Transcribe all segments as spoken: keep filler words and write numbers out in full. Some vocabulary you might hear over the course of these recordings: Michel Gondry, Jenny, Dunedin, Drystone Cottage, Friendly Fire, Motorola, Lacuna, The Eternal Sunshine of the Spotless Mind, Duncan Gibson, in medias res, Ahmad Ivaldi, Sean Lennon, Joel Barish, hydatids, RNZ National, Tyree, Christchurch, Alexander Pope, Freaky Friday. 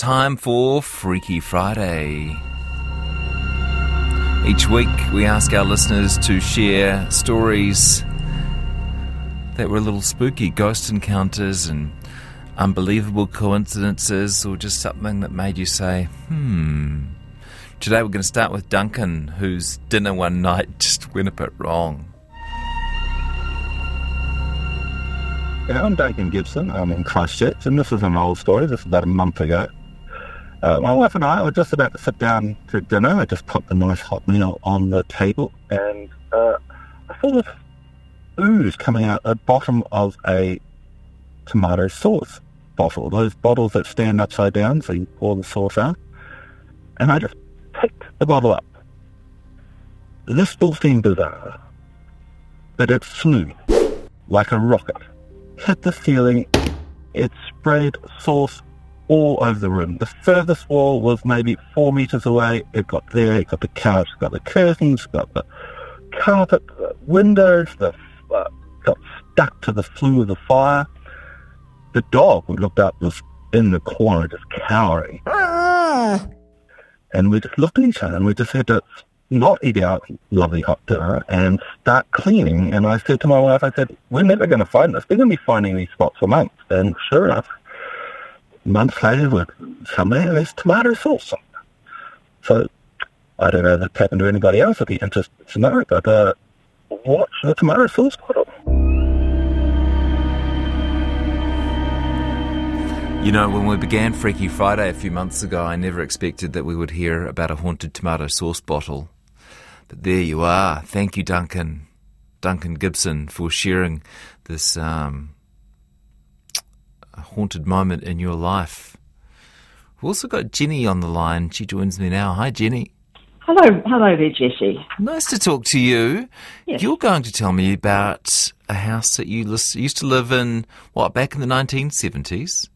Time for Freaky Friday. Each week we ask our listeners to share stories that were a little spooky, ghost encounters and unbelievable coincidences, or just something that made you say, hmm. Today we're going to start with Duncan, whose dinner one night just went a bit wrong. Yeah, I'm Duncan Gibson. I'm in Christchurch, and this is an old story. This is about a month ago. Uh, my wife and I were just about to sit down to dinner. I just put the nice hot meal on the table, and uh, I saw this ooze coming out at the bottom of a tomato sauce bottle, those bottles that stand upside down so you pour the sauce out, and I just picked the bottle up. This all seemed bizarre, but it flew like a rocket, hit the ceiling, it sprayed sauce all over the room. The furthest wall was maybe four metres away. It got there, it got the couch, it got the curtains, it got the carpet, the windows, the, uh, got stuck to the flue of the fire. The dog, we looked up, was in the corner just cowering. Ah! And we just looked at each other and we just had to not eat our lovely hot dinner and start cleaning. And I said to my wife, I said, we're never going to find this. We're going to be finding these spots for months. And sure enough, months later, with somebody, there's tomato sauce. So, I don't know if that's happened to anybody else. It'd be interesting to know, but uh, watch the tomato sauce bottle. You know, when we began Freaky Friday a few months ago, I never expected that we would hear about a haunted tomato sauce bottle. But there you are. Thank you, Duncan. Duncan Gibson, for sharing this um haunted moment in your life. We've also got Jenny on the line. She joins me now. Hi, Jenny. Hello, hello there, Jesse. Nice to talk to you. Yes. You're going to tell me about a house that you used to live in, what, back in the nineteen seventies?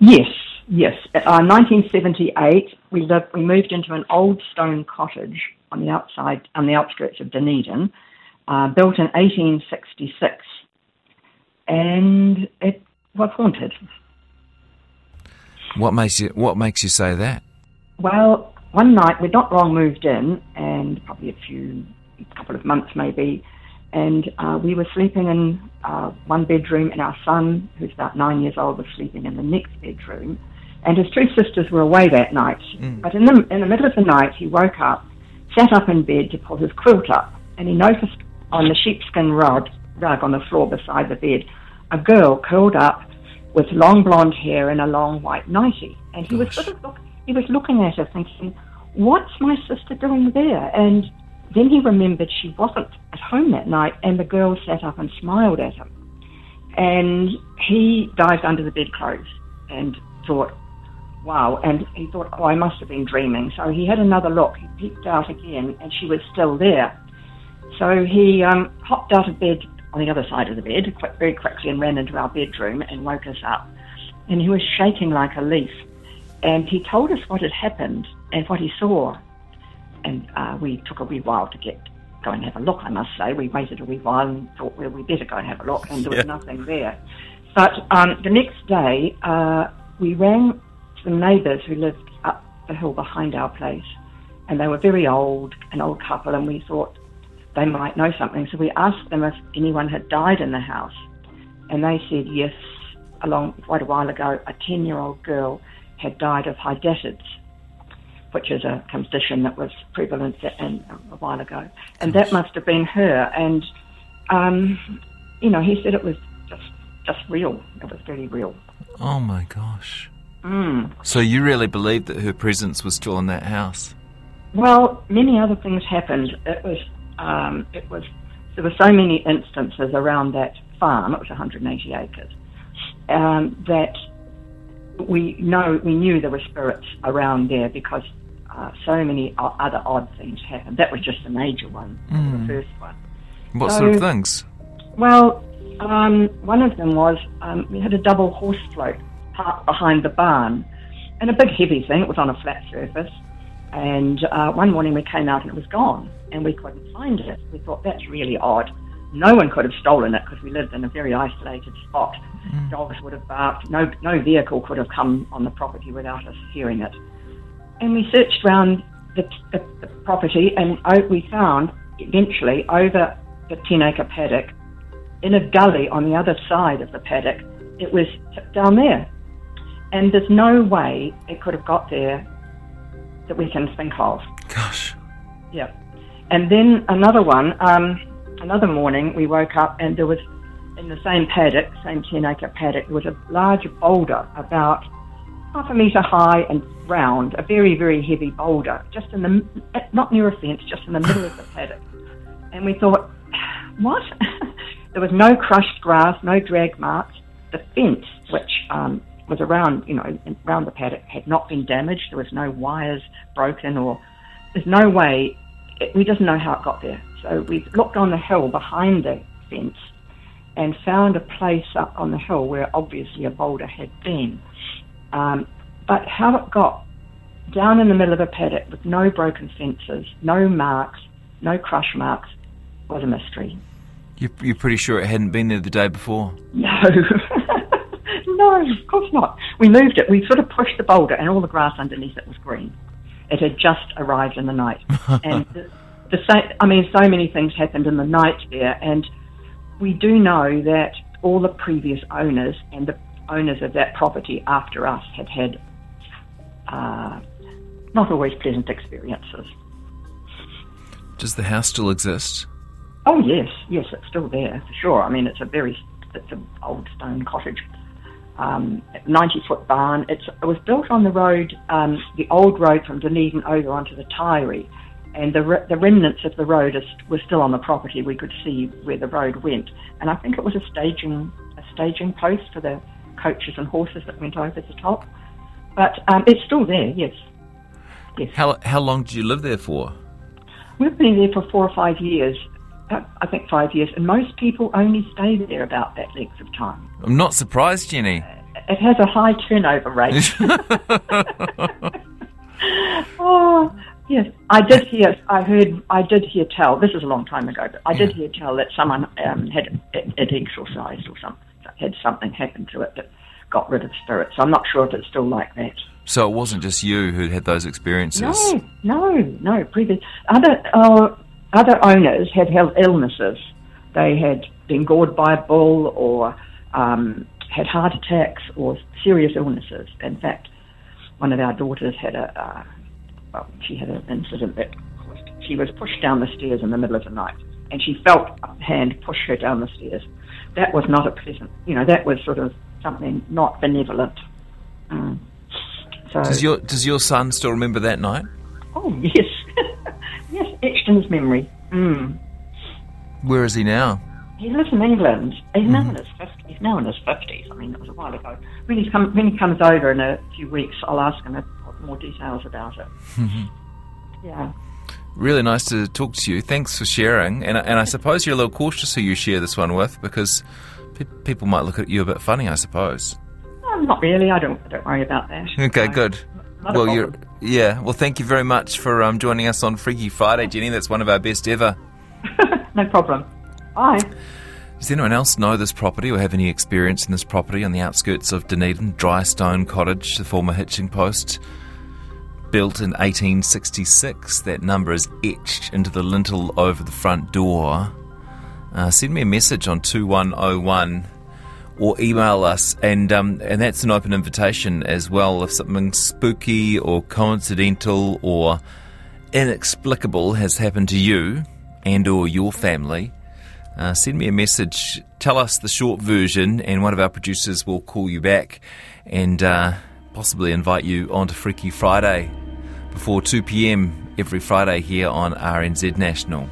Yes, yes. Uh, nineteen seventy-eight, we lived. We moved into an old stone cottage on the outside, on the outskirts of Dunedin, uh, built in eighteen sixty-six, and it was haunted. What makes you What makes you say that? Well, one night we'd not long moved in, and probably a few, a couple of months maybe, and uh, we were sleeping in uh, one bedroom, and our son, who's about nine years old, was sleeping in the next bedroom, and his two sisters were away that night. Mm. But in the in the middle of the night, he woke up, sat up in bed to pull his quilt up, and he noticed on the sheepskin rug rug on the floor beside the bed a girl curled up with long blonde hair and a long white nightie. And he Gosh. was sort of look, he was looking at her thinking, what's my sister doing there? And then he remembered she wasn't at home that night, and the girl sat up and smiled at him. And he dived under the bedclothes and thought, wow. And he thought, oh, I must have been dreaming. So he had another look. He peeped out again, and she was still there. So he um, hopped out of bed on the other side of the bed very quickly and ran into our bedroom and woke us up. And he was shaking like a leaf. And he told us what had happened and what he saw. And uh, we took a wee while to get go and have a look, I must say. We waited a wee while and thought, well, we better go and have a look. And there was yeah. nothing there. But um, the next day, uh, we rang some neighbours who lived up the hill behind our place. And they were very old, an old couple, and we thought they might know something. So we asked them if anyone had died in the house. And they said, yes, a long, quite a while ago, a ten-year-old girl had died of hydatids, which is a condition that was prevalent in, a while ago. And that must have been her. And, um, you know, he said it was just just real. It was very real. Oh, my gosh. Mm. So you really believed that her presence was still in that house? Well, many other things happened. It was... Um, it was there were so many instances around that farm. It was one hundred eighty acres. Um, that we know we knew there were spirits around there because uh, so many other odd things happened. That was just the major one, mm. the first one. What so, sort of things? Well, um, one of them was um, we had a double horse float parked behind the barn, and a big heavy thing. It was on a flat surface. And uh, one morning we came out and it was gone, and we couldn't find it. We thought, that's really odd. no one could have stolen it because we lived in a very isolated spot. Mm. Dogs would have barked. No, no vehicle could have come on the property without us hearing it. And we searched around the, the, the property, and we found eventually over the ten acre paddock, in a gully on the other side of the paddock, it was tipped down there. And there's no way it could have got there that we can think of. Gosh. Yeah. And then another one, um, another morning we woke up and there was, in the same paddock, same ten acre paddock, there was a large boulder about half a metre high and round, a very, very heavy boulder, just in the, not near a fence, just in the middle of the paddock. And we thought, what? There was no crushed grass, no drag marks. The fence, which um, was around, you know, around the paddock, had not been damaged. There was no wires broken, or there's no way. It, we didn't know how it got there. So we looked on the hill behind the fence and found a place up on the hill where obviously a boulder had been. Um, but how it got down in the middle of a paddock with no broken fences, no marks, no crush marks, was a mystery. You're, you're pretty sure it hadn't been there the day before? No. No, of course not. We moved it. We sort of pushed the boulder and all the grass underneath it was green. It had just arrived in the night. And the, the same, I mean, so many things happened in the night there. And we do know that all the previous owners and the owners of that property after us had had uh, not always pleasant experiences. Does the house still exist? Oh, yes. Yes, it's still there, for sure. I mean, it's a very, it's an old stone cottage, um, ninety foot barn. It's, it was built on the road, um, the old road from Dunedin over onto the Tyree, and the re- the remnants of the road is, were still on the property. We could see where the road went. And I think it was a staging, a staging post for the coaches and horses that went over the top. But um, it's still there, yes. Yes. How, how long did you live there for? We've been there for four or five years. I think five years, and most people only stay there about that length of time. I'm not surprised, Jenny. It has a high turnover rate. Oh, yes, I did hear. I heard. I did hear tell. This is a long time ago, but I did hear tell that someone um, had it, it exorcised or something, had something happen to it that got rid of spirits. So I'm not sure if it's still like that. So it wasn't just you who had those experiences. No, no, no. Previous other. Uh, Other owners had held illnesses. They had been gored by a bull or um, had heart attacks or serious illnesses. In fact, one of our daughters had a, uh, well, she had an incident that caused, she was pushed down the stairs in the middle of the night and she felt a hand push her down the stairs. That was not a pleasant, you know, that was sort of something not benevolent. Mm. So, does your, does your son still remember that night? Oh, yes. Yes, etched in his memory. Mm. Where is he now? He lives in England. He's, mm-hmm. now in his fifties, he's now in his fifties. I mean, it was a while ago. When he, come, when he comes over in a few weeks, I'll ask him more details about it. Mm-hmm. Yeah. Really nice to talk to you. Thanks for sharing. And, and I suppose you're a little cautious who you share this one with, because pe- people might look at you a bit funny, I suppose. No, not really. I don't, I don't worry about that. Okay, so, good. Well, you're... Yeah, well, thank you very much for um, joining us on Freaky Friday, Jenny. That's one of our best ever. No problem. Bye. Does anyone else know this property or have any experience in this property on the outskirts of Dunedin? Drystone Cottage, the former hitching post, built in eighteen sixty-six. That number is etched into the lintel over the front door. Uh, send me a message on two one oh one. Or email us, and um, and that's an open invitation as well. If something spooky or coincidental or inexplicable has happened to you and or your family, uh, send me a message, tell us the short version, and one of our producers will call you back and uh, possibly invite you onto Freaky Friday before two p.m. every Friday here on R N Z National.